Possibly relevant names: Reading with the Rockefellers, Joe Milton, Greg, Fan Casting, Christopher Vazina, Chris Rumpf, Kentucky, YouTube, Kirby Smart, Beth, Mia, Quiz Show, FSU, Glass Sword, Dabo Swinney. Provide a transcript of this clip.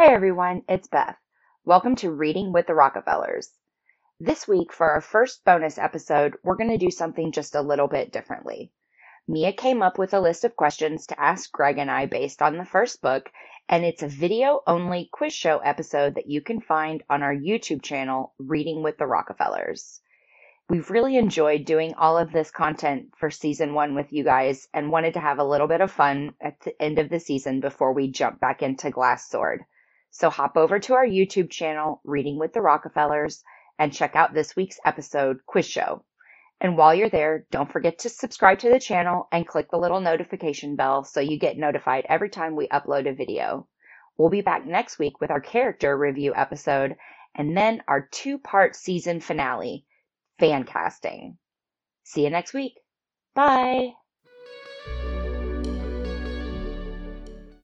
Hey everyone, it's Beth. Welcome to Reading with the Rockefellers. This week, for our first bonus episode, we're going to do something just a little bit differently. Mia came up with a list of questions to ask Greg and I based on the first book, and it's a video-only quiz show episode that you can find on our YouTube channel, Reading with the Rockefellers. We've really enjoyed doing all of this content for Season 1 with you guys and wanted to have a little bit of fun at the end of the season before we jump back into Glass Sword. So hop over to our YouTube channel, Reading with the Rockefellers, and check out this week's episode, Quiz Show. And while you're there, don't forget to subscribe to the channel and click the little notification bell so you get notified every time we upload a video. We'll be back next week with our character review episode and then our two-part season finale, Fan Casting. See you next week. Bye!